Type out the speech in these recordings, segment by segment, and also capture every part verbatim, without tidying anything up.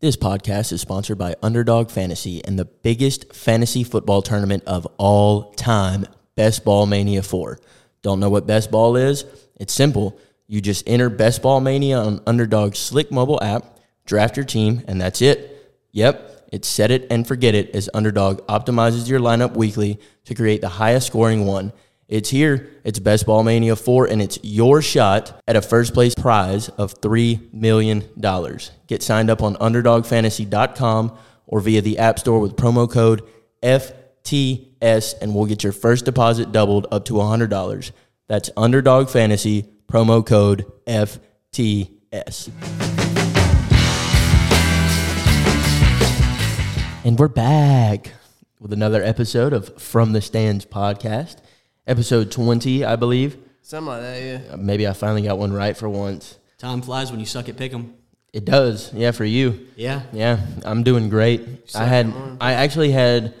This podcast is sponsored by Underdog Fantasy and the biggest fantasy football tournament of all time, Best Ball Mania four. Don't know what Best Ball is? It's simple. You just enter Best Ball Mania on Underdog's slick mobile app, draft your team, and that's it. Yep, it's set it and forget it as Underdog optimizes your lineup weekly to create the highest scoring one. It's here, it's Best Ball Mania four, and it's your shot at a first place prize of three million dollars. Get signed up on underdog fantasy dot com or via the App Store with promo code F T S, and we'll get your first deposit doubled up to one hundred dollars. That's Underdog Fantasy, promo code F T S. And we're back with another episode of From the Stands podcast. Episode twenty, I believe. Something like that, yeah. Maybe I finally got one right for once. Time flies when you suck at pick'em. It does, yeah, for you. Yeah. Yeah, I'm doing great. I had, I actually had,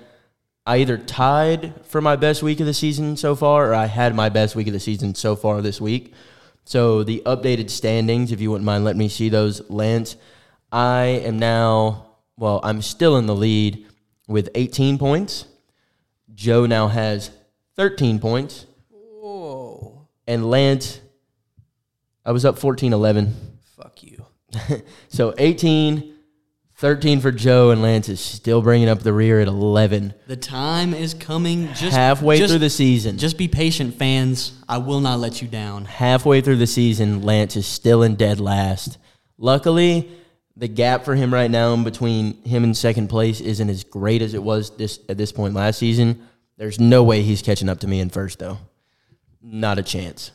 I either tied for my best week of the season so far, or I had my best week of the season so far this week. So the updated standings, if you wouldn't mind letting me see those, Lance. I am now, well, I'm still in the lead with eighteen points. Joe now has thirteen points. Whoa. And Lance, I was up fourteen eleven. Fuck you. So eighteen, thirteen for Joe, and Lance is still bringing up the rear at eleven. The time is coming. Just halfway just, through the season. Just be patient, fans. I will not let you down. Halfway through the season, Lance is still in dead last. Luckily, the gap for him right now in between him and second place isn't as great as it was this at this point last season. There's no way he's catching up to me in first, though. Not a chance.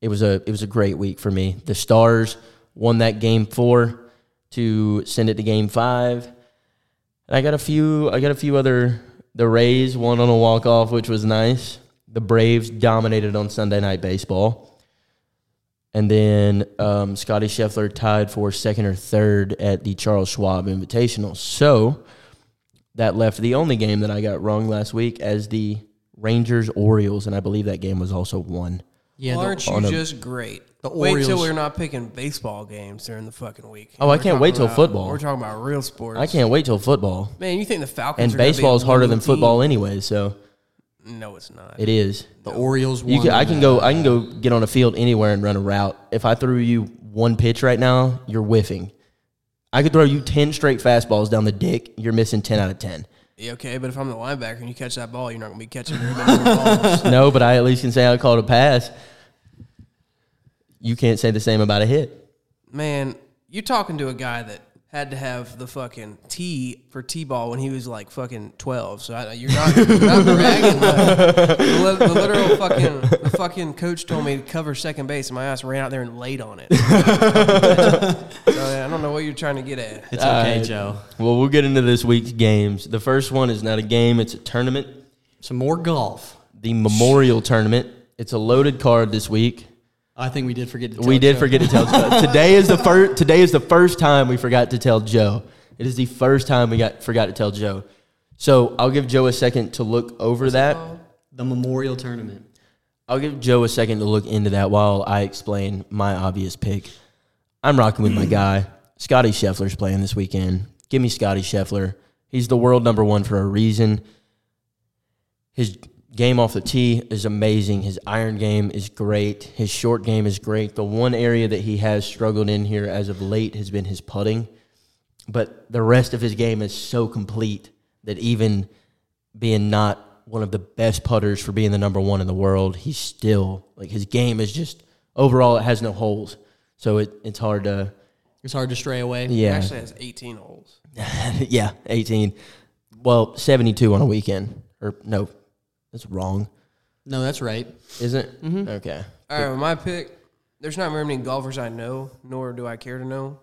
It was a it was a great week for me. The Stars won that game four to send it to game five. And I got a few I got a few other. The Rays won on a walk off, which was nice. The Braves dominated on Sunday Night Baseball, and then um, Scotty Scheffler tied for second or third at the Charles Schwab Invitational. So that left the only game that I got wrong last week as the Rangers-Orioles, and I believe that game was also won. Yeah, well, aren't you just great? The wait Orioles. Till we're not picking baseball games during the fucking week. Oh, I can't wait till about, football. We're talking about real sports. I can't wait till football. Man, you think the Falcons and are baseball is harder than football anyway? So no, it's not. It is. The no. Orioles. Won you can, I can go. I can go get on a field anywhere and run a route. If I threw you one pitch right now, you're whiffing. I could throw you ten straight fastballs down the dick. You're missing ten out of ten. Yeah, okay, but if I'm the linebacker and you catch that ball, you're not going to be catching everybody's balls. No, but I at least can say I called a pass. You can't say the same about a hit. Man, you're talking to a guy that had to have the fucking T for T-ball when he was like fucking twelve. So I, you're not, you're not bragging. The, the literal fucking the fucking coach told me to cover second base, and my ass ran out there and laid on it. So yeah, I don't know what you're trying to get at. It's okay, right, Joe. Well, we'll get into this week's games. The first one is not a game; it's a tournament. Some more golf. The Memorial Tournament. It's a loaded card this week. I think we did forget to tell Joe. We did Joe. forget to tell Joe. Today is the first today is the first time we forgot to tell Joe. It is the first time we got forgot to tell Joe. So I'll give Joe a second to look over What's that. The Memorial Tournament. I'll give Joe a second to look into that while I explain my obvious pick. I'm rocking with my guy. Scotty Scheffler's playing this weekend. Give me Scotty Scheffler. He's the world number one for a reason. His game off the tee is amazing. His iron game is great. His short game is great. The one area that he has struggled in here as of late has been his putting. But the rest of his game is so complete that even being not one of the best putters for being the number one in the world, he's still, like, his game is just, overall, it has no holes. So it, it's hard to... It's hard to stray away. Yeah. He actually has eighteen holes. Yeah, eighteen. Well, seventy-two on a weekend. Or, no... That's wrong. No, that's right. Is it? Mm-hmm. Okay. All right, well, my pick, there's not very many golfers I know, nor do I care to know.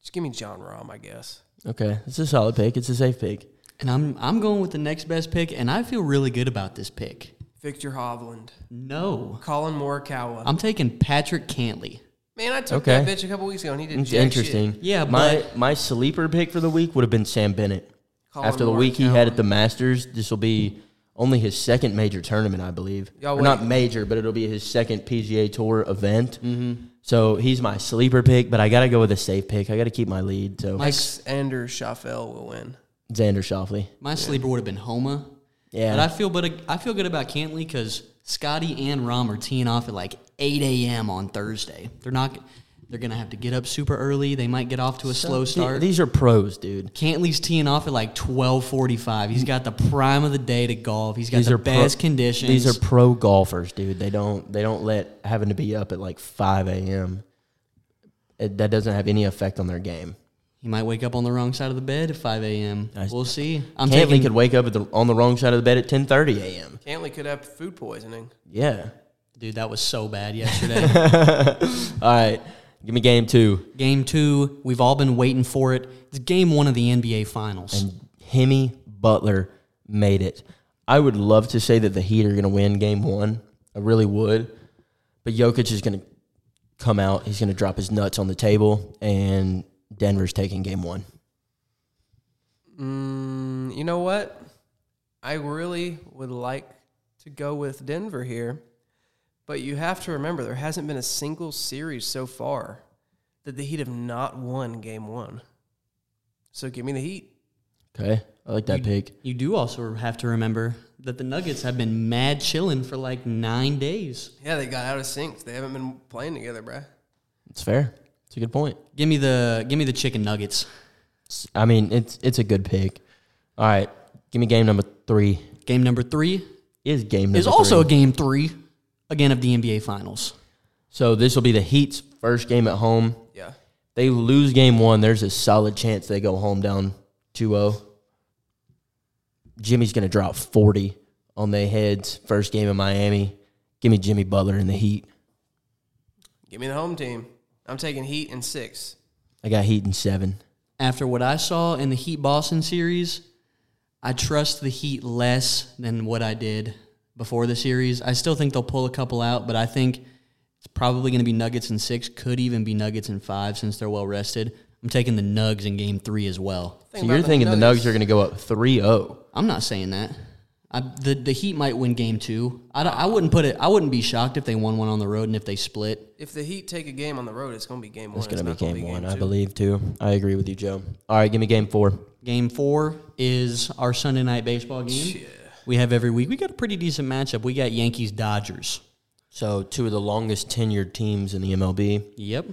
Just give me John Rahm, I guess. Okay, it's a solid pick. It's a safe pick. And I'm I'm going with the next best pick, and I feel really good about this pick. Victor Hovland. No. Colin Morikawa. I'm taking Patrick Cantlay. Man, I took okay. that bitch a couple weeks ago, and he didn't jack Interesting. Shit. Yeah, my, my sleeper pick for the week would have been Sam Bennett. Colin After the Morikawa. Week he had at the Masters, this will be... only his second major tournament, I believe. Or not major, but it'll be his second P G A Tour event. Mm-hmm. So he's my sleeper pick, but I got to go with a safe pick. I got to keep my lead. So Mike Xander Schauffele will win. Xander Schauffele. My yeah. sleeper would have been Homa. Yeah. But I feel, but I feel good about Cantlay because Scotty and Rahm are teeing off at like eight a.m. on Thursday. They're not... They're going to have to get up super early. They might get off to a so, slow start. These are pros, dude. Cantley's teeing off at like twelve forty-five. He's got the prime of the day to golf. He's got these the best pro, conditions. These are pro golfers, dude. They don't they don't let having to be up at like five a.m. It, that doesn't have any effect on their game. He might wake up on the wrong side of the bed at five a.m. We'll see. I'm Cantlay taking, could wake up at the, on the wrong side of the bed at ten thirty a.m. Cantlay could have food poisoning. Yeah. Dude, that was so bad yesterday. All right. Give me game two. Game two. We've all been waiting for it. It's game one of the N B A Finals. And Jimmy Butler made it. I would love to say that the Heat are going to win game one. I really would. But Jokic is going to come out. He's going to drop his nuts on the table. And Denver's taking game one. Mm, you know what? I really would like to go with Denver here. But you have to remember, there hasn't been a single series so far that the Heat have not won game one. So give me the Heat. Okay, I like that you, pick. You do also have to remember that the Nuggets have been mad chilling for like nine days. Yeah, they got out of sync. They haven't been playing together, bruh. It's fair. It's a good point. Give me the give me the chicken nuggets. I mean, it's it's a good pick. All right, give me game number three. Game number three is game number is three. Is also game three. Again, of the N B A Finals. So this will be the Heat's first game at home. Yeah. They lose game one. There's a solid chance they go home down two oh. Jimmy's going to drop forty on their heads. First game in Miami. Give me Jimmy Butler and the Heat. Give me the home team. I'm taking Heat in six. I got Heat in seven. After what I saw in the Heat-Boston series, I trust the Heat less than what I did before the series. I still think they'll pull a couple out, but I think it's probably going to be Nuggets in six, could even be Nuggets in five since they're well-rested. I'm taking the Nugs in game three as well. So you're thinking the Nugs are going to go up three oh. I'm not saying that. I, the, the Heat might win game two. I, I wouldn't put it. I wouldn't be shocked if they won one on the road and if they split. If the Heat take a game on the road, it's going to be game one. It's going to be game one, I believe, too. I agree with you, Joe. All right, give me game four. Game four is our Sunday night baseball game. Shit. We have every week. We got a pretty decent matchup. We got Yankees-Dodgers. So two of the longest-tenured teams in the M L B. Yep.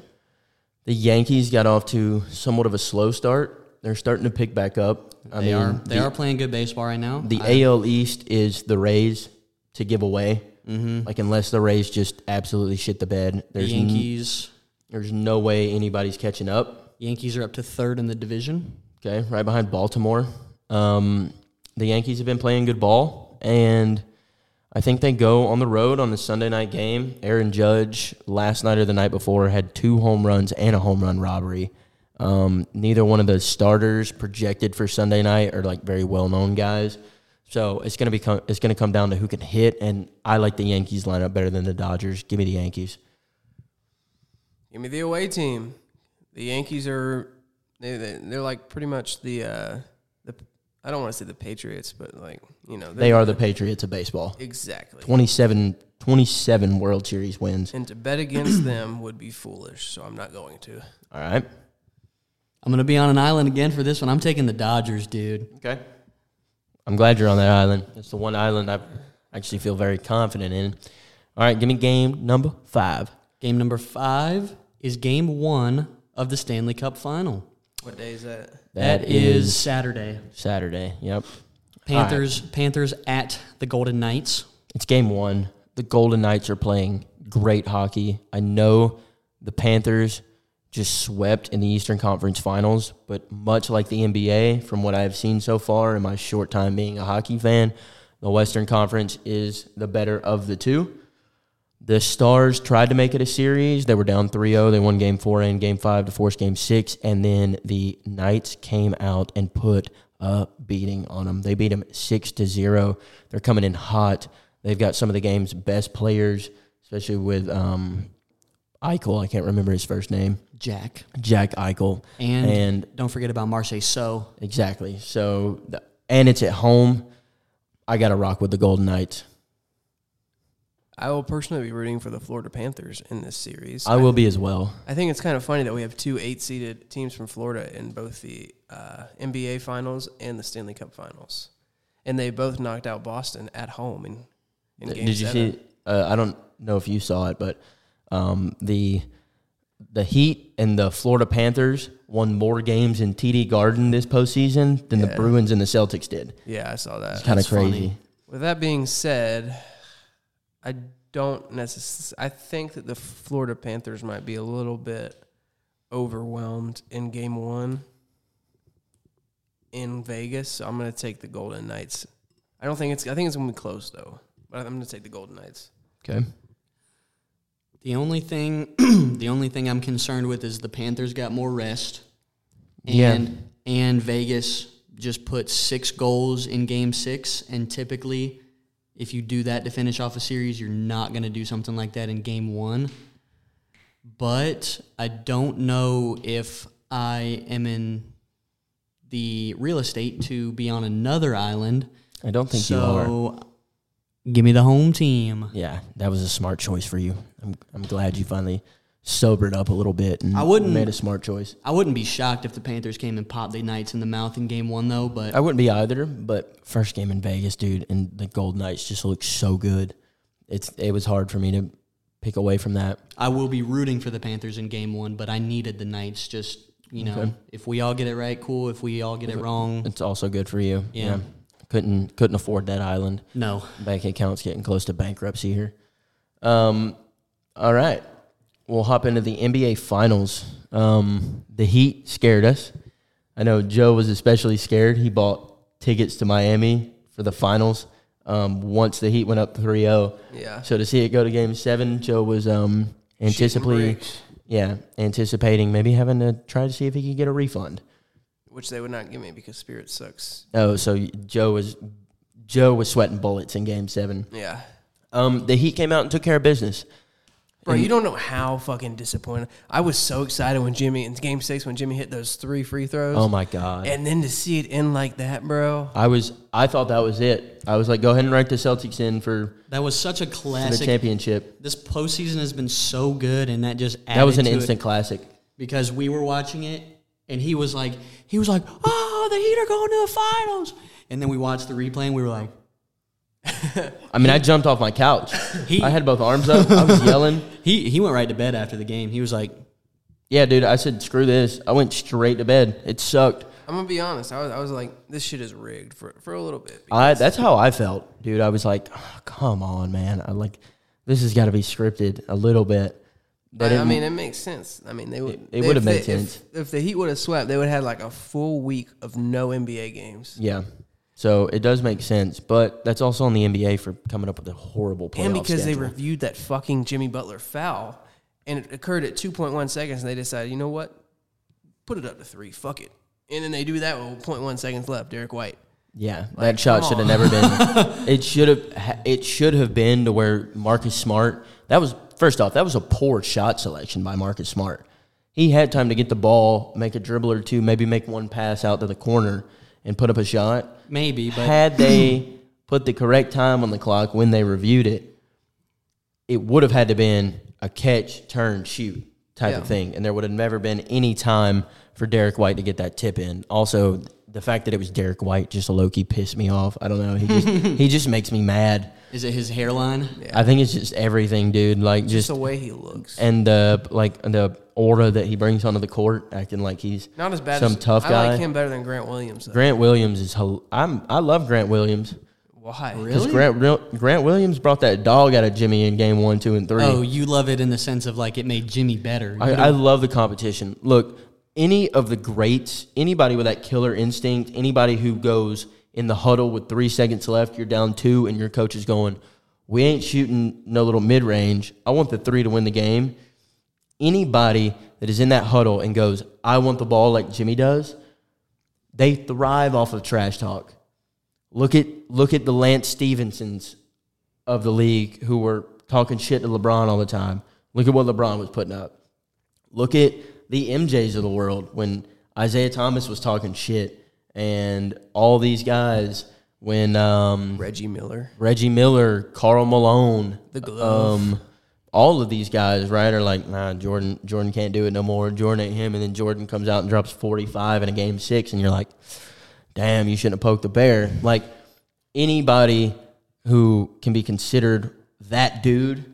The Yankees got off to somewhat of a slow start. They're starting to pick back up. I they mean, are. They the, are playing good baseball right now. The I, A L East is the Rays to give away. Mm-hmm. Like, unless the Rays just absolutely shit the bed. There's the Yankees. N- there's no way anybody's catching up. Yankees are up to third in the division. Okay, right behind Baltimore. Um... The Yankees have been playing good ball, and I think they go on the road on a Sunday night game. Aaron Judge, last night or the night before, had two home runs and a home run robbery. Um, neither one of the starters projected for Sunday night are like very well-known guys. So it's going to become it's going to come down to who can hit, and I like the Yankees lineup better than the Dodgers. Give me the Yankees. Give me the away team. The Yankees are they they're like pretty much the uh, the. I don't want to say the Patriots, but, like, you know. They are the Patriots of baseball. Exactly. twenty-seven, twenty-seven World Series wins. And to bet against them would be foolish, so I'm not going to. All right. I'm going to be on an island again for this one. I'm taking the Dodgers, dude. Okay. I'm glad you're on that island. It's the one island I actually feel very confident in. All right, give me game number five. Game number five is game one of the Stanley Cup Final. What day is that? That, that is, is Saturday. Saturday, yep. Panthers right. Panthers at the Golden Knights. It's game one. The Golden Knights are playing great hockey. I know the Panthers just swept in the Eastern Conference Finals, but much like the N B A, from what I've seen so far in my short time being a hockey fan, the Western Conference is the better of the two. The Stars tried to make it a series. They were down three oh. They won game four and game five to force game six. And then the Knights came out and put a beating on them. They beat them six to zero. They're coming in hot. They've got some of the game's best players, especially with um, Eichel. I can't remember his first name. Jack. Jack Eichel. And, and don't forget about Marseille So. Exactly. So, and it's at home. I got to rock with the Golden Knights. I will personally be rooting for the Florida Panthers in this series. I, I will think, be as well. I think it's kind of funny that we have two eight-seeded teams from Florida in both the uh, N B A Finals and the Stanley Cup Finals. And they both knocked out Boston at home in, in Game Did you seven. See uh, I don't know if you saw it, but um, the the Heat and the Florida Panthers won more games in T D Garden this postseason than yeah. the Bruins and the Celtics did. Yeah, I saw that. It's kind of crazy. Funny. With that being said... I don't necessarily. I think that the Florida Panthers might be a little bit overwhelmed in Game One in Vegas. So I'm going to take the Golden Knights. I don't think it's. I think it's going to be close though. But I'm going to take the Golden Knights. Okay. The only thing, the only thing I'm concerned with is the Panthers got more rest, and yeah. and Vegas just put six goals in Game Six, and typically. If you do that to finish off a series, you're not going to do something like that in Game One. But I don't know if I am in the real estate to be on another island. I don't think so you are. So give me the home team. Yeah, that was a smart choice for you. I'm I'm glad you finally sobered up a little bit and I wouldn't, made a smart choice. I wouldn't be shocked if the Panthers came and popped the Knights in the mouth in Game One, though. But I wouldn't be either, but first game in Vegas, dude, and the Golden Knights just looked so good. It's It was hard for me to pick away from that. I will be rooting for the Panthers in Game One, but I needed the Knights just, you know, okay. if we all get it right, cool. If we all get it wrong. It's also good for you. Yeah. yeah. Couldn't couldn't afford that island. No. Bank account's getting close to bankruptcy here. Um. All right. We'll hop into the N B A Finals. Um, the Heat scared us. I know Joe was especially scared. He bought tickets to Miami for the Finals um, once the Heat went up three oh. Yeah. So to see it go to Game seven, Joe was um, anticipating, yeah, anticipating maybe having to try to see if he could get a refund. Which they would not give me because Spirit sucks. Oh, so Joe was Joe was sweating bullets in Game seven. Yeah. Um, the Heat came out and took care of business. Bro, you don't know how fucking disappointed. I was so excited when Jimmy, in Game six, when Jimmy hit those three free throws. Oh, my God. And then to see it end like that, bro. I was, I thought that was it. I was like, go ahead and rank the Celtics in for That was such a classic. The championship. This postseason has been so good, and that just added That was an to instant it. classic. Because we were watching it, and he was like, he was like, oh, the Heat are going to the Finals. And then we watched the replay, and we were like. I mean, I jumped off my couch. He, I had both arms up. I was yelling. He he went right to bed after the game. He was like, yeah, dude, I said, screw this. I went straight to bed. It sucked. I'm going to be honest. I was I was like, this shit is rigged for, for a little bit. I, that's how I felt, dude. I was like, oh, come on, man. I like, this has got to be scripted a little bit. But I, it, I mean, it makes sense. I mean, they would. It, it would have made they, sense. If, if the Heat would have swept, they would have had like a full week of no N B A games. Yeah. So it does make sense, but that's also on the N B A for coming up with a horrible playoff And because schedule. They reviewed that fucking Jimmy Butler foul, and it occurred at two point one seconds, and they decided, you know what? Put it up to three. Fuck it. And then they do that with zero point one seconds left, Derek White. Yeah, like, that shot should have never been. It should have It should have been to where Marcus Smart, that was, first off, that was a poor shot selection by Marcus Smart. He had time to get the ball, make a dribble or two, maybe make one pass out to the corner, and put up a shot. Maybe, but had they put the correct time on the clock when they reviewed it, it would have had to been a catch, turn, shoot type yeah. of thing, and there would have never been any time for Derek White to get that tip in. Also, the fact that it was Derek White just low-key pissed me off. I don't know. He just he just makes me mad. Is it his hairline? Yeah. I think it's just everything, dude. Like just, just the way he looks and the like the aura that he brings onto the court, acting like he's not as bad. Some as, tough guy. I like him better than Grant Williams. Though. Grant Williams is. I'm. I love Grant Williams. Why? Really? Grant Grant Williams brought that dog out of Jimmy in Game One, Two, and Three. Oh, you love it in the sense of like it made Jimmy better. I, I love the competition. Look. Any of the greats, anybody with that killer instinct, anybody who goes in the huddle with three seconds left, you're down two, and your coach is going, we ain't shooting no little mid-range. I want the three to win the game. Anybody that is in that huddle and goes, I want the ball like Jimmy does, they thrive off of trash talk. Look at look at the Lance Stephensons of the league who were talking shit to LeBron all the time. Look at what LeBron was putting up. Look at the M Js of the world, when Isaiah Thomas was talking shit and all these guys when um, Reggie Miller, Reggie Miller, Karl Malone, the glove. Um, all of these guys, right, are like, nah, Jordan, Jordan can't do it no more. Jordan ain't him. And then Jordan comes out and drops forty-five in a game six, and you're like, damn, you shouldn't have poked the bear. Like, anybody who can be considered that dude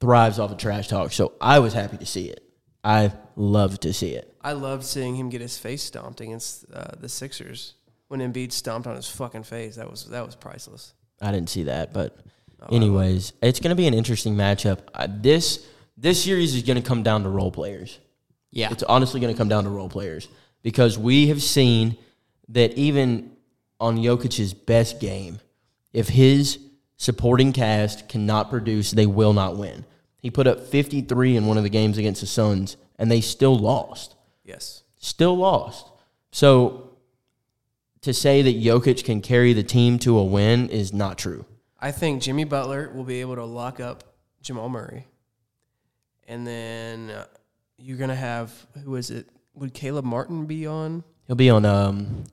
thrives off of trash talk. So I was happy to see it. I love to see it. I loved seeing him get his face stomped against uh, the Sixers when Embiid stomped on his fucking face. That was that was priceless. I didn't see that, but oh, anyways, it's going to be an interesting matchup. Uh, this this series is going to come down to role players. Yeah. It's honestly going to come down to role players because we have seen that even on Jokic's best game, if his supporting cast cannot produce, they will not win. He put up fifty-three in one of the games against the Suns, and they still lost. Yes. Still lost. So to say that Jokic can carry the team to a win is not true. I think Jimmy Butler will be able to lock up Jamal Murray. And then uh, you're going to have, who is it? Would Caleb Martin be on? He'll be on, um,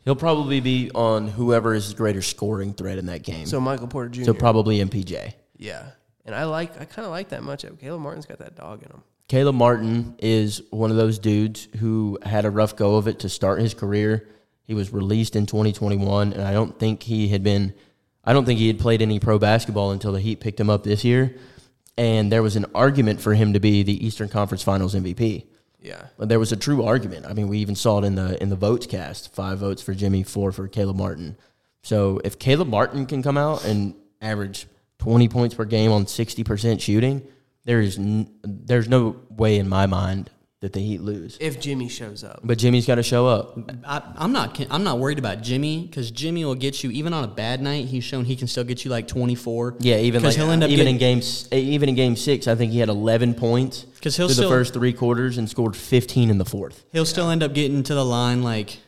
he'll probably be on whoever is the greater scoring threat in that game. So Michael Porter Junior So probably M P J. Yeah. And I like, I kind of like that matchup. Caleb Martin's got that dog in him. Caleb Martin is one of those dudes who had a rough go of it to start his career. He was released in twenty twenty-one, and I don't think he had been, I don't think he had played any pro basketball until the Heat picked him up this year. And there was an argument for him to be the Eastern Conference Finals M V P. Yeah. But there was a true argument. I mean, we even saw it in the in the votes cast. Five votes for Jimmy, four for Caleb Martin. So if Caleb Martin can come out and average twenty points per game on sixty percent shooting, there is n- there's no way in my mind that the Heat lose. If Jimmy shows up. But Jimmy's got to show up. I, I'm not I'm not worried about Jimmy because Jimmy will get you, even on a bad night, he's shown he can still get you like twenty-four. Yeah, even like, he'll end up even getting, in games, even in game six, I think he had eleven points he'll through still, the first three quarters and scored fifteen in the fourth. He'll yeah. still end up getting to the line like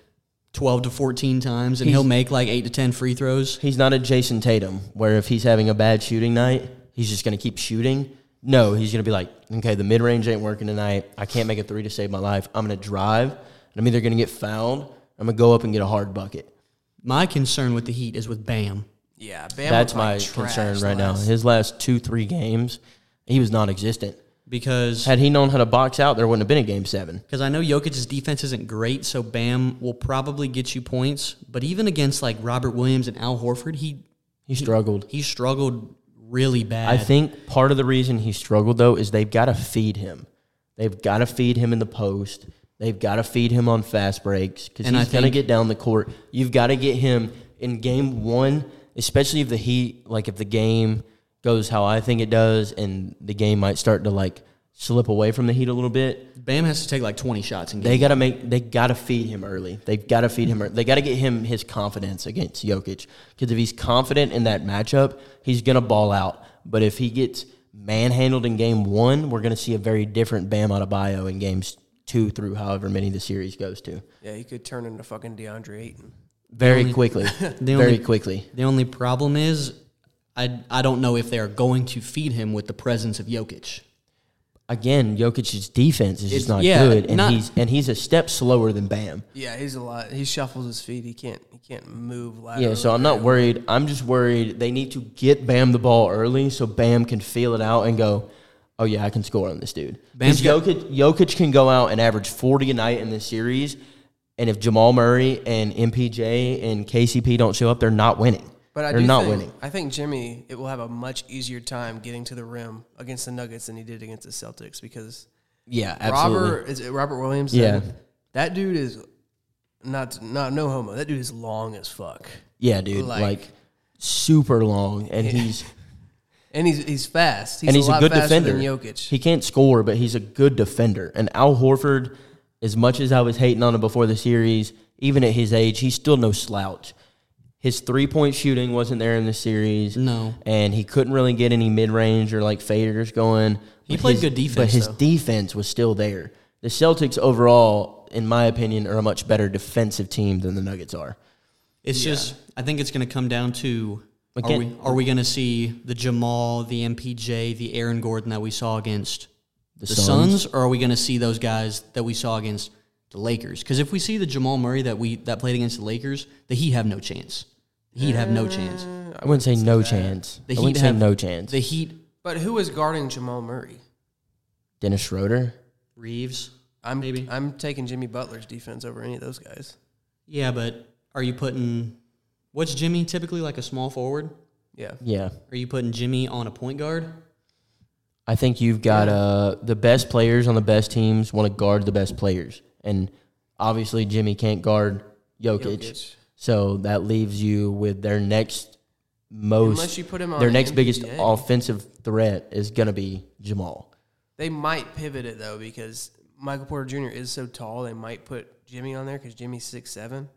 twelve to fourteen times, and he's, he'll make like eight to ten free throws. He's not a Jayson Tatum, where if he's having a bad shooting night, he's just going to keep shooting. No, he's going to be like, okay, the mid-range ain't working tonight. I can't make a three to save my life. I'm going to drive, and I'm either going to get fouled, I'm going to go up and get a hard bucket. My concern with the Heat is with Bam. Yeah, Bam. That's my concern right now. His last two, three games, he was non-existent. Because had he known how to box out, there wouldn't have been a game seven. Because I know Jokic's defense isn't great, so Bam will probably get you points. But even against like Robert Williams and Al Horford, he he struggled. He, he struggled really bad. I think part of the reason he struggled though is they've got to feed him. They've got to feed him in the post. They've got to feed him on fast breaks because he's going to get down the court. You've got to get him in game one, especially if the Heat, like if the game goes how I think it does, and the game might start to like slip away from the Heat a little bit. Bam has to take like twenty shots in game. They gotta make. They gotta feed him early. They've gotta feed him. Early. They gotta get him his confidence against Jokic. Because if he's confident in that matchup, he's gonna ball out. But if he gets manhandled in game one, we're gonna see a very different Bam Adebayo in games two through however many the series goes to. Yeah, he could turn into fucking DeAndre Ayton very only, quickly. Very only, quickly. The only problem is, I I don't know if they are going to feed him with the presence of Jokic. Again, Jokic's defense is just it's, not yeah, good, and not, he's and he's a step slower than Bam. Yeah, he's a lot. He shuffles his feet. He can't he can't move laterally. Yeah, so I'm not worried. I'm just worried they need to get Bam the ball early so Bam can feel it out and go, oh yeah, I can score on this dude. Bam's Jokic Jokic can go out and average forty a night in this series, and if Jamal Murray and M P J and K C P don't show up, they're not winning. But I They're do not think, winning. I think Jimmy, it will have a much easier time getting to the rim against the Nuggets than he did against the Celtics because yeah, absolutely. Robert is it Robert Williams? Yeah, that dude is not not no homo. That dude is long as fuck. Yeah, dude, like, like super long, and he's and he's he's fast. He's and he's a, lot a good faster defender. Than Jokic. He can't score, but he's a good defender. And Al Horford, as much as I was hating on him before the series, even at his age, he's still no slouch. His three-point shooting wasn't there in the series. No. And he couldn't really get any mid-range or, like, faders going. He played his, good defense, But his though. defense was still there. The Celtics overall, in my opinion, are a much better defensive team than the Nuggets are. It's yeah. just – I think it's going to come down to are we, are we going to see the Jamal, the M P J, the Aaron Gordon that we saw against the, the Suns? Suns, or are we going to see those guys that we saw against – the Lakers. Because if we see the Jamal Murray that we that played against the Lakers, the Heat have no chance. The Heat have no chance. I wouldn't say no chance. I wouldn't say no chance. The Heat. But who is guarding Jamal Murray? Dennis Schroeder? Reeves? I'm, maybe. I'm taking Jimmy Butler's defense over any of those guys. Yeah, but are you putting... What's Jimmy typically, like a small forward? Yeah. Yeah. Are you putting Jimmy on a point guard? I think you've got uh, the best players on the best teams want to guard the best players. And obviously Jimmy can't guard Jokic. Jokic. So that leaves you with their next most... Unless you put him on their next N B A. Biggest offensive threat is going to be Jamal. They might pivot it, though, because Michael Porter Junior is so tall, they might put Jimmy on there because Jimmy's six seven.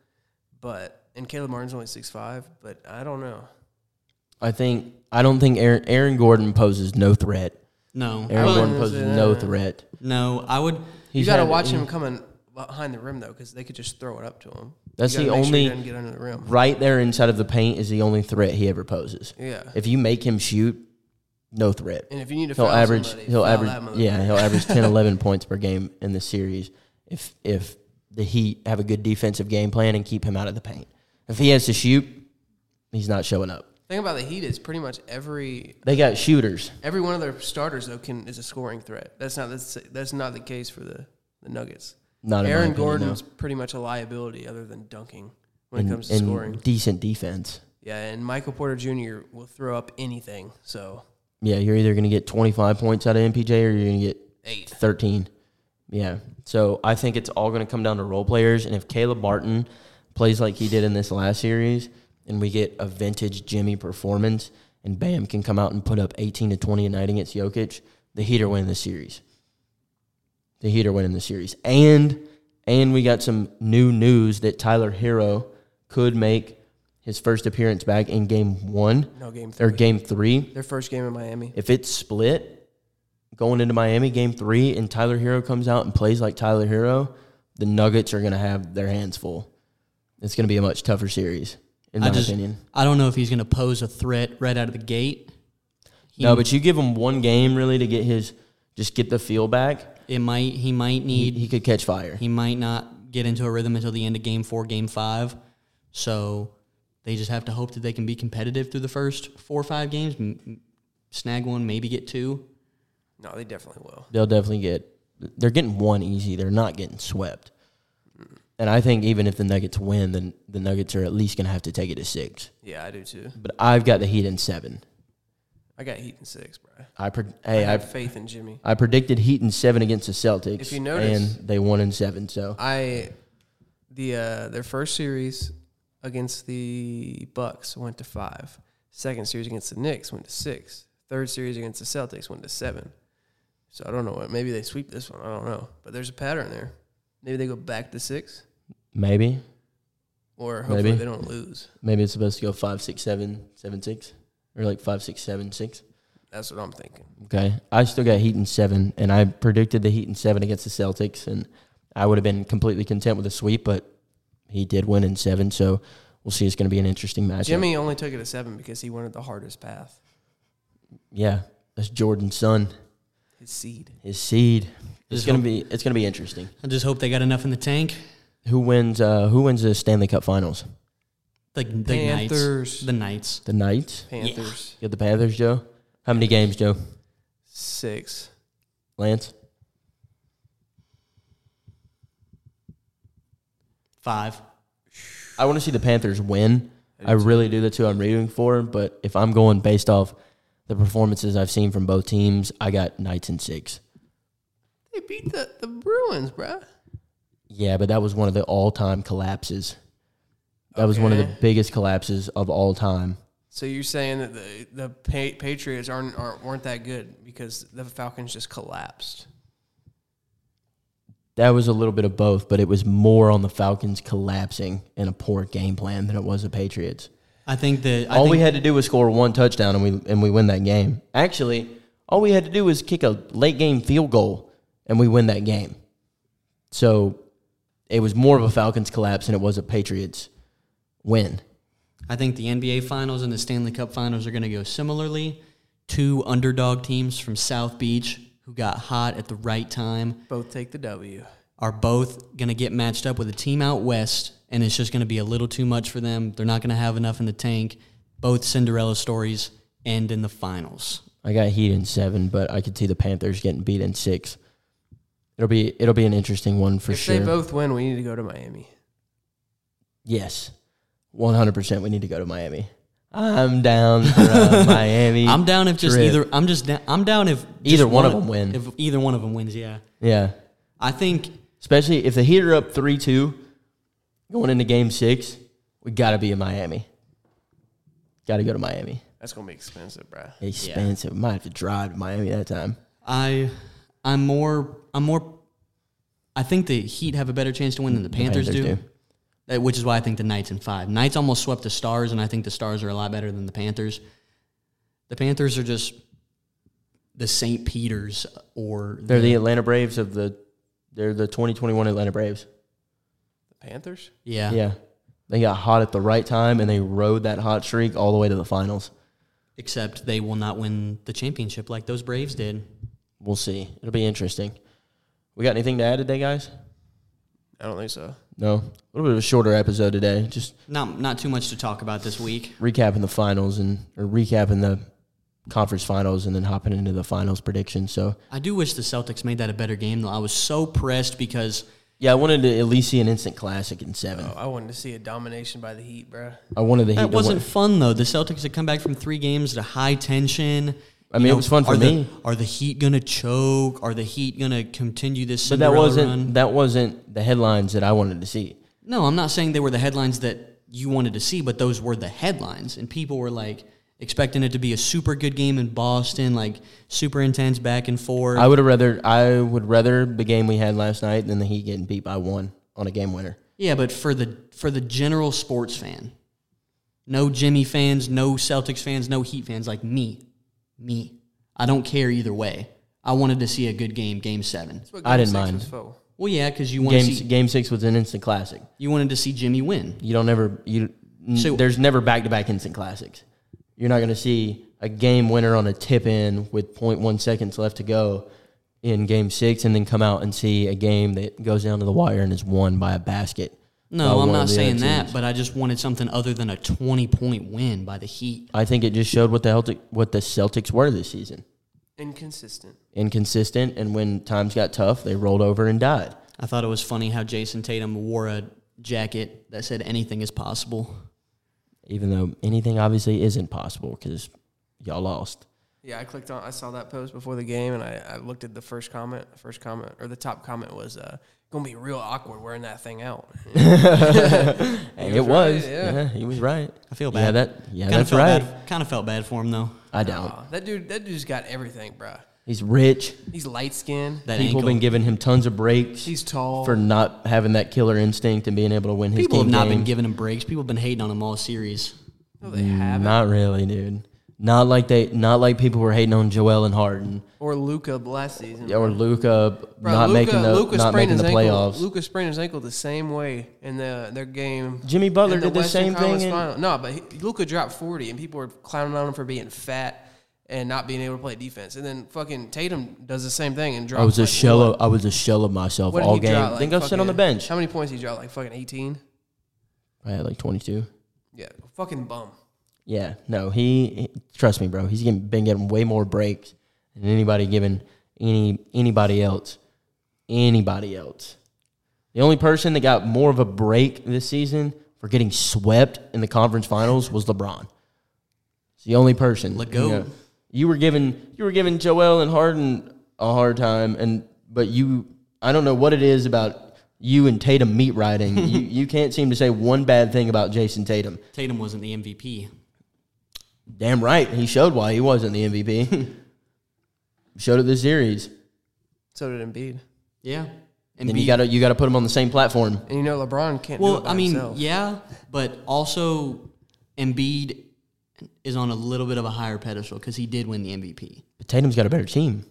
But... And Caleb Martin's only six five, but I don't know. I think I don't think Aaron, Aaron Gordon poses no threat. No, Aaron well, Gordon poses uh, no threat. No, I would. You got to watch him coming behind the rim though, because they could just throw it up to him. That's the only. Sure he doesn't get under the rim. Right there inside of the paint is the only threat he ever poses. Yeah. If you make him shoot, no threat. And if you need to, he'll average. Somebody, he'll average. Yeah, he'll average ten, eleven points per game in the series if if the Heat have a good defensive game plan and keep him out of the paint. If he has to shoot, he's not showing up. The thing about the Heat is pretty much every they got shooters. Every one of their starters though can is a scoring threat. That's not that's that's not the case for the, the Nuggets. Not Aaron Gordon's no. pretty much a liability other than dunking when and, it comes to and scoring. Decent defense. Yeah, and Michael Porter Junior will throw up anything. So yeah, you're either going to get twenty-five points out of M P J or you're going to get eight, thirteen. Yeah, so I think it's all going to come down to role players, and if Caleb Martin plays like he did in this last series, and we get a vintage Jimmy performance, and Bam can come out and put up eighteen to twenty a night against Jokic, the Heat are winning the series. The Heat are winning the series. And, and we got some new news that Tyler Hero could make his first appearance back in game one. No, game three. Or game three. Their first game in Miami. If it's split, going into Miami, game three, and Tyler Hero comes out and plays like Tyler Hero, the Nuggets are going to have their hands full. It's going to be a much tougher series, in my I just, opinion. I don't know if he's going to pose a threat right out of the gate. He, no, but you give him one game, really, to get his just get the feel back. It might He might need... He, he could catch fire. He might not get into a rhythm until the end of Game four, Game five. So they just have to hope that they can be competitive through the first four or five games, m- snag one, maybe get two. No, they definitely will. They'll definitely get... They're getting one easy. They're not getting swept. And I think even if the Nuggets win, then the Nuggets are at least going to have to take it to six. Yeah, I do too. But I've got the Heat in seven. I got Heat in six, bro. I pre- hey, I, I have faith in Jimmy. I predicted Heat in seven against the Celtics. If you notice, and they won in seven. So I, the uh, their first series against the Bucks went to five. Second series against the Knicks went to six. Third series against the Celtics went to seven. So I don't know what. Maybe they sweep this one. I don't know. But there's a pattern there. Maybe they go back to six. Maybe. Or hopefully Maybe. They don't lose. Maybe it's supposed to go five, six, seven, seven, six. Or like five, six, seven, six. That's what I'm thinking. Okay. I still got Heat in seven, and I predicted the Heat in seven against the Celtics, and I would have been completely content with a sweep, but he did win in seven, so we'll see. It's going to be an interesting matchup. Jimmy only took it to seven because he wanted the hardest path. Yeah. That's Jordan's son. His seed. His seed. It's gonna be it's gonna be interesting. I just hope they got enough in the tank. Who wins? Uh, who wins the Stanley Cup Finals? The, the Panthers. Knights. The Knights. The Knights. Panthers. Yeah. You got the Panthers, Joe. How many games, Joe? Six. Lance. Five. I want to see the Panthers win. I really do. That's who I'm rooting for. But if I'm going based off the performances I've seen from both teams, I got Knights in six. They beat the, the Bruins, bruh. Yeah, but that was one of the all-time collapses. That okay. was one of the biggest collapses of all time. So you're saying that the the Patriots aren't, aren't weren't that good because the Falcons just collapsed? That was a little bit of both, but it was more on the Falcons collapsing and a poor game plan than it was the Patriots. I think that all think we had to do was score one touchdown and we and we win that game. Actually, all we had to do was kick a late game field goal and we win that game. So it was more of a Falcons collapse than it was a Patriots win. I think the N B A Finals and the Stanley Cup Finals are going to go similarly. Two underdog teams from South Beach who got hot at the right time. Both take the W. are both going to get matched up with a team out west, and it's just going to be a little too much for them. They're not going to have enough in the tank. Both Cinderella stories end in the finals. I got Heat in seven, but I could see the Panthers getting beat in six. It'll be it'll be an interesting one for if sure. If they both win, we need to go to Miami. Yes, one hundred percent we need to go to Miami. I'm down for uh, Miami. I'm down if just trip. either I'm just da- I'm down if either one, one of them wins. If either one of them wins, yeah. Yeah. I think especially if the Heat are up three two going into game six, we got to be in Miami. Got to go to Miami. That's going to be expensive, bro. Expensive. Yeah. Might have to drive to Miami that time. I I'm more I'm more I think the Heat have a better chance to win than the Panthers, the Panthers do. do. Which is why I think the Knights in five. Knights almost swept the Stars, and I think the Stars are a lot better than the Panthers. The Panthers are just the Saint Peters, or they're the, the Atlanta Braves of the. They're the twenty twenty-one Atlanta Braves. The Panthers. Yeah, yeah. They got hot at the right time, and they rode that hot streak all the way to the finals. Except they will not win the championship like those Braves did. We'll see. It'll be interesting. We got anything to add today, guys? I don't think so. No, a little bit of a shorter episode today. Just not not too much to talk about this week. Recapping the finals and or recapping the conference finals, and then hopping into the finals prediction. So I do wish the Celtics made that a better game, though. I was so pressed because yeah, I wanted to at least see an instant classic in seven. Oh, I wanted to see a domination by the Heat, bro. I wanted the Heat. That wasn't to win. Fun though. The Celtics had come back from three games to high tension. I mean, you know, it was fun for are me. The, are the Heat going to choke? Are the Heat going to continue this Cinderella But that wasn't run? That wasn't the headlines that I wanted to see. No, I'm not saying they were the headlines that you wanted to see, but those were the headlines. And people were, like, expecting it to be a super good game in Boston, like, super intense back and forth. I would have rather I would rather the game we had last night than the Heat getting beat by one on a game winner. Yeah, but for the for the general sports fan, no Jimmy fans, no Celtics fans, no Heat fans, like me. Me. I don't care either way. I wanted to see a good game, Game seven. Game I didn't mind. Well, yeah, because you wanted to see... Game six was an instant classic. You wanted to see Jimmy win. You don't ever... You, so, there's never back-to-back instant classics. You're not going to see a game winner on a tip-in with point one seconds left to go in Game six and then come out and see a game that goes down to the wire and is won by a basket. No, I'm not saying that, but I just wanted something other than a twenty-point win by the Heat. I think it just showed what the Celtics, what the Celtics were this season. Inconsistent. Inconsistent, and when times got tough, they rolled over and died. I thought it was funny how Jayson Tatum wore a jacket that said anything is possible. Even though anything obviously isn't possible because y'all lost. Yeah, I clicked on. I saw that post before the game, and I, I looked at the first comment. First comment, or the top comment was, uh, "Gonna be real awkward wearing that thing out." Hey, it was. Right, yeah. yeah, he was right. I feel bad. Yeah, that. Yeah, kinda that's right. Kind of felt bad for him though. I don't. Aww, that dude. That dude's got everything, bro. He's rich. He's light skinned. People ankle. Been giving him tons of breaks. He's tall for not having that killer instinct and being able to win his. People team have not game. Been giving him breaks. People have been hating on him all series. No, they haven't. Not really, dude. Not like they, not like people were hating on Joel and Harden or Luka last season, or Luka not Luka, making the Luka not making the playoffs. Ankle, Luka sprained his ankle the same way in the their game. Jimmy Butler did the same thing. In, no, but Luka dropped forty, and people were clowning on him for being fat and not being able to play defense. And then fucking Tatum does the same thing and drops. I was like a shell. Of, I was a shell of myself all game. Draw, like, then go fucking, sit on the bench. How many points did he draw? Like fucking eighteen. I had like twenty-two. Yeah, fucking bum. Yeah, no, he, he trust me, bro. He's getting, been getting way more breaks than anybody giving any anybody else. Anybody else. The only person that got more of a break this season for getting swept in the conference finals was LeBron. It's the only person. Let go. You know, you were giving you were giving Joel and Harden a hard time, and but you, I don't know what it is about. You and Tatum meat riding. you you can't seem to say one bad thing about Jayson Tatum. Tatum wasn't the M V P. Damn right. He showed why he wasn't the M V P. Showed it this series. So did Embiid. Yeah. Embiid. And you got to you got to put him on the same platform. And you know LeBron can't well, do it by I mean, himself. Yeah, but also Embiid is on a little bit of a higher pedestal because he did win the M V P. But Tatum's got a better team.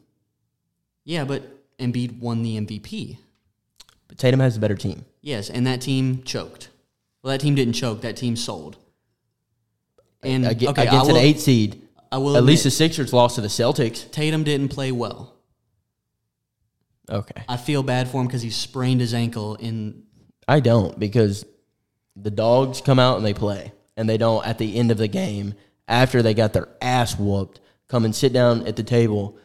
Yeah, but Embiid won the M V P. But Tatum has a better team. Yes, and that team choked. Well, that team didn't choke. That team sold. And against okay, an will, eight seed, I will at admit, least the Sixers lost to the Celtics. Tatum didn't play well. Okay. I feel bad for him because he sprained his ankle in... I don't, because the dogs come out and they play, and they don't, at the end of the game, after they got their ass whooped, come and sit down at the table.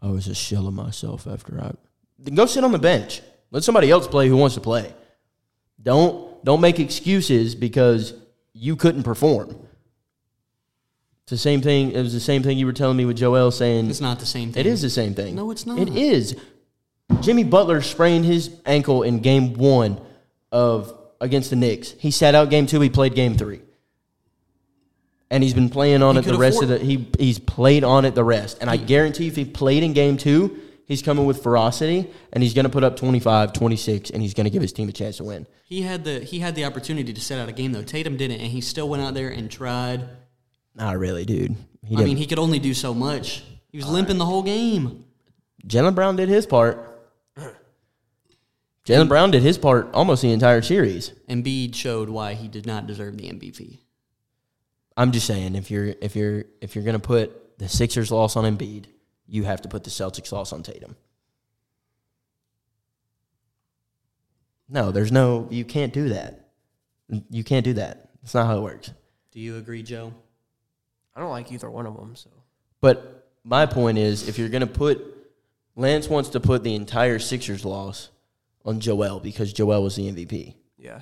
I was just shilling myself after I... Then go sit on the bench. Let somebody else play who wants to play. Don't don't make excuses because you couldn't perform. It's the same thing. It was the same thing you were telling me with Joel saying... It's not the same thing. It is the same thing. No, it's not. It is. Jimmy Butler sprained his ankle in game one of against the Knicks. He sat out game two. He played game three. And he's been playing on he it the rest afford- of the... He, he's played on it the rest. And I guarantee if he played in game two, he's coming with ferocity, and he's going to put up twenty-five, twenty-six, and he's going to give his team a chance to win. He had the he had the opportunity to set out a game, though. Tatum didn't, and he still went out there and tried. Not really, dude. He I didn't. mean, he could only do so much. He was All limping right. the whole game. Jalen Brown did his part. Jalen Brown did his part almost the entire series. Embiid showed why he did not deserve the M V P. I'm just saying, if you're if you're if you're gonna put the Sixers loss on Embiid, you have to put the Celtics loss on Tatum. No, there's no you can't do that. You can't do that. That's not how it works. Do you agree, Joe? I don't like either one of them. So, but my point is, if you're gonna put, Lance wants to put the entire Sixers loss on Joel because Joel was the M V P. Yeah,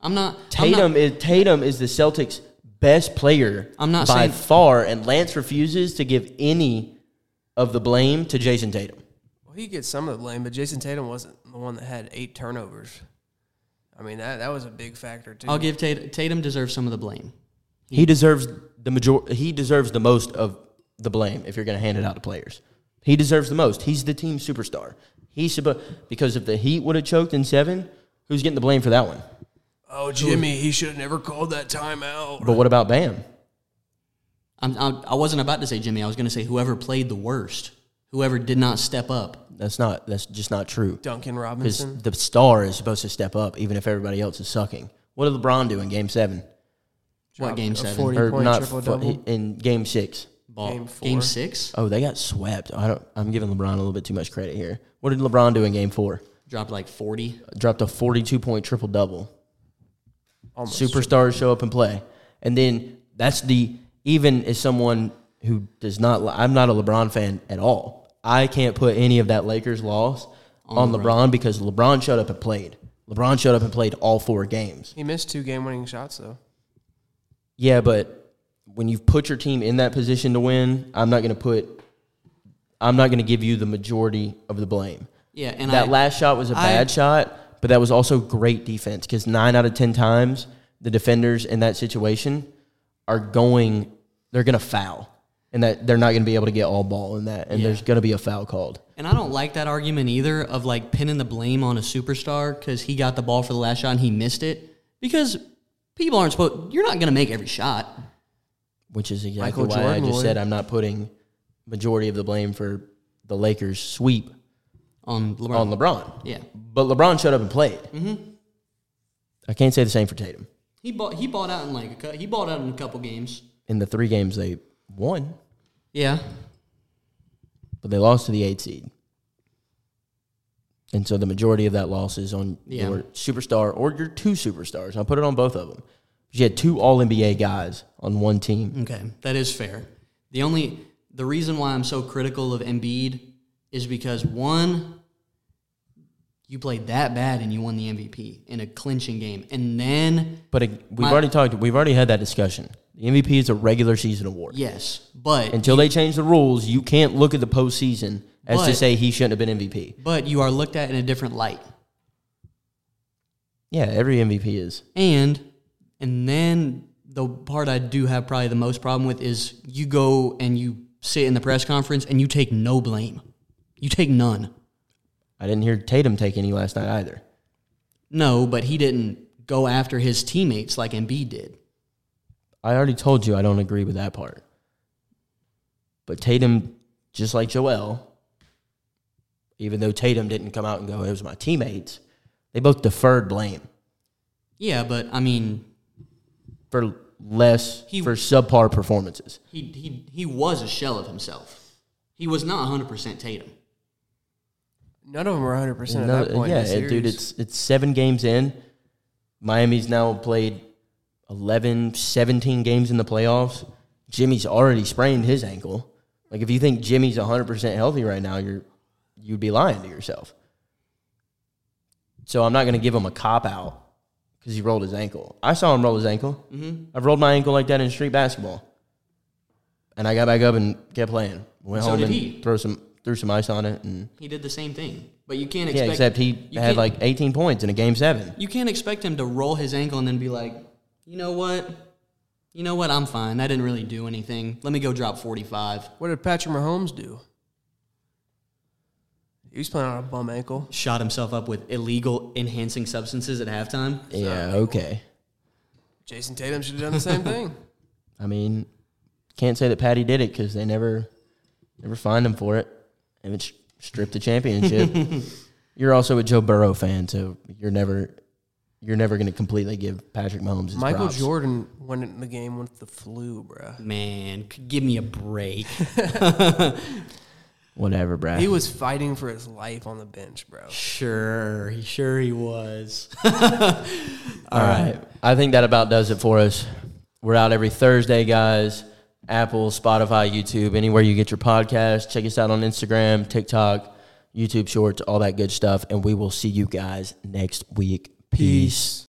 I'm not. Tatum I'm not, is Tatum is the Celtics' best player. I'm not by saying, far, and Lance refuses to give any of the blame to Jayson Tatum. Well, he gets some of the blame, but Jayson Tatum wasn't the one that had eight turnovers. I mean, that that was a big factor too. I'll give Tatum, Tatum deserves some of the blame. He, he deserves the major. He deserves the most of the blame if you're going to hand it out to players. He deserves the most. He's the team superstar. He supposed because if the Heat would have choked in seven, who's getting the blame for that one? Oh, Jimmy, he should have never called that timeout. But what about Bam? I'm, I'm, I wasn't about to say Jimmy. I was going to say whoever played the worst, whoever did not step up. That's not. That's just not true. Duncan Robinson. Because the star is supposed to step up, even if everybody else is sucking. What did LeBron do in Game Seven? What Game Seven? forty-point triple-double in Game Six. Ball. Game, game six? Oh, they got swept. I don't, I'm giving LeBron a little bit too much credit here. What did LeBron do in game four? Dropped like forty. Dropped a forty-two-point triple-double. Almost. Superstars show up and play. And then that's the – even as someone who does not – I'm not a LeBron fan at all. I can't put any of that Lakers loss on, on LeBron, LeBron because LeBron showed up and played. LeBron showed up and played all four games. He missed two game-winning shots, though. Yeah, but – when you've put your team in that position to win, I'm not going to put – I'm not going to give you the majority of the blame. Yeah, and that I, last shot was a I, bad shot, but that was also great defense because nine out of ten times the defenders in that situation are going – they're going to foul, and that they're not going to be able to get all ball in that, and yeah. there's going to be a foul called. And I don't like that argument either of, like, pinning the blame on a superstar because he got the ball for the last shot and he missed it because people aren't supposed – you're not going to make every shot. Which is exactly why I just said I'm not putting majority of the blame for the Lakers' sweep on LeBron. On LeBron. Yeah. But LeBron showed up and played. Mm-hmm. I can't say the same for Tatum. He bought he bought out in like a, he bought out in a couple games. In the three games they won. Yeah. But they lost to the eight seed. And so the majority of that loss is on yeah. your superstar or your two superstars. I'll put it on both of them. You had two All N B A guys on one team. Okay, that is fair. The only the reason why I'm so critical of Embiid is because, one, you played that bad and you won the M V P in a clinching game. And then... But it, we've my, already talked, we've already had that discussion. The M V P is a regular season award. Yes, but... Until you, they change the rules, you can't look at the postseason as but, to say he shouldn't have been M V P. But you are looked at in a different light. Yeah, every M V P is. And... And then the part I do have probably the most problem with is you go and you sit in the press conference and you take no blame. You take none. I didn't hear Tatum take any last night either. No, but he didn't go after his teammates like Embiid did. I already told you I don't agree with that part. But Tatum, just like Joel, even though Tatum didn't come out and go, it was my teammates, they both deferred blame. Yeah, but I mean... For less, he, for subpar performances. He he he was a shell of himself. He was not one hundred percent Tatum. None of them are one hundred percent at that point. Yeah, dude, it's it's seven games in. Miami's now played eleven, seventeen games in the playoffs. Jimmy's already sprained his ankle. Like, if you think Jimmy's one hundred percent healthy right now, you're you'd be lying to yourself. So I'm not going to give him a cop-out because he rolled his ankle. I saw him roll his ankle. Mm-hmm. I've rolled my ankle like that in street basketball. And I got back up and kept playing. Went so home did and he. Threw some, threw some ice on it. And he did the same thing. But you can't expect... Yeah, except he had like eighteen points in a game seven. You can't expect him to roll his ankle and then be like, you know what? You know what? I'm fine. I didn't really do anything. Let me go drop forty-five. What did Patrick Mahomes do? He was playing on a bum ankle. Shot himself up with illegal enhancing substances at halftime. Yeah, so, okay. Jayson Tatum should have done the same thing. I mean, can't say that Patty did it because they never never fined him for it. And it's stripped the championship. You're also a Joe Burrow fan, so you're never you're never going to completely give Patrick Mahomes his Michael props. Jordan won it in the game with the flu, bro. Man, give me a break. Whatever, Brad. He was fighting for his life on the bench, bro. Sure. Sure he was. All right. I think that about does it for us. We're out every Thursday, guys. Apple, Spotify, YouTube, anywhere you get your podcast. Check us out on Instagram, TikTok, YouTube Shorts, all that good stuff. And we will see you guys next week. Peace. Peace.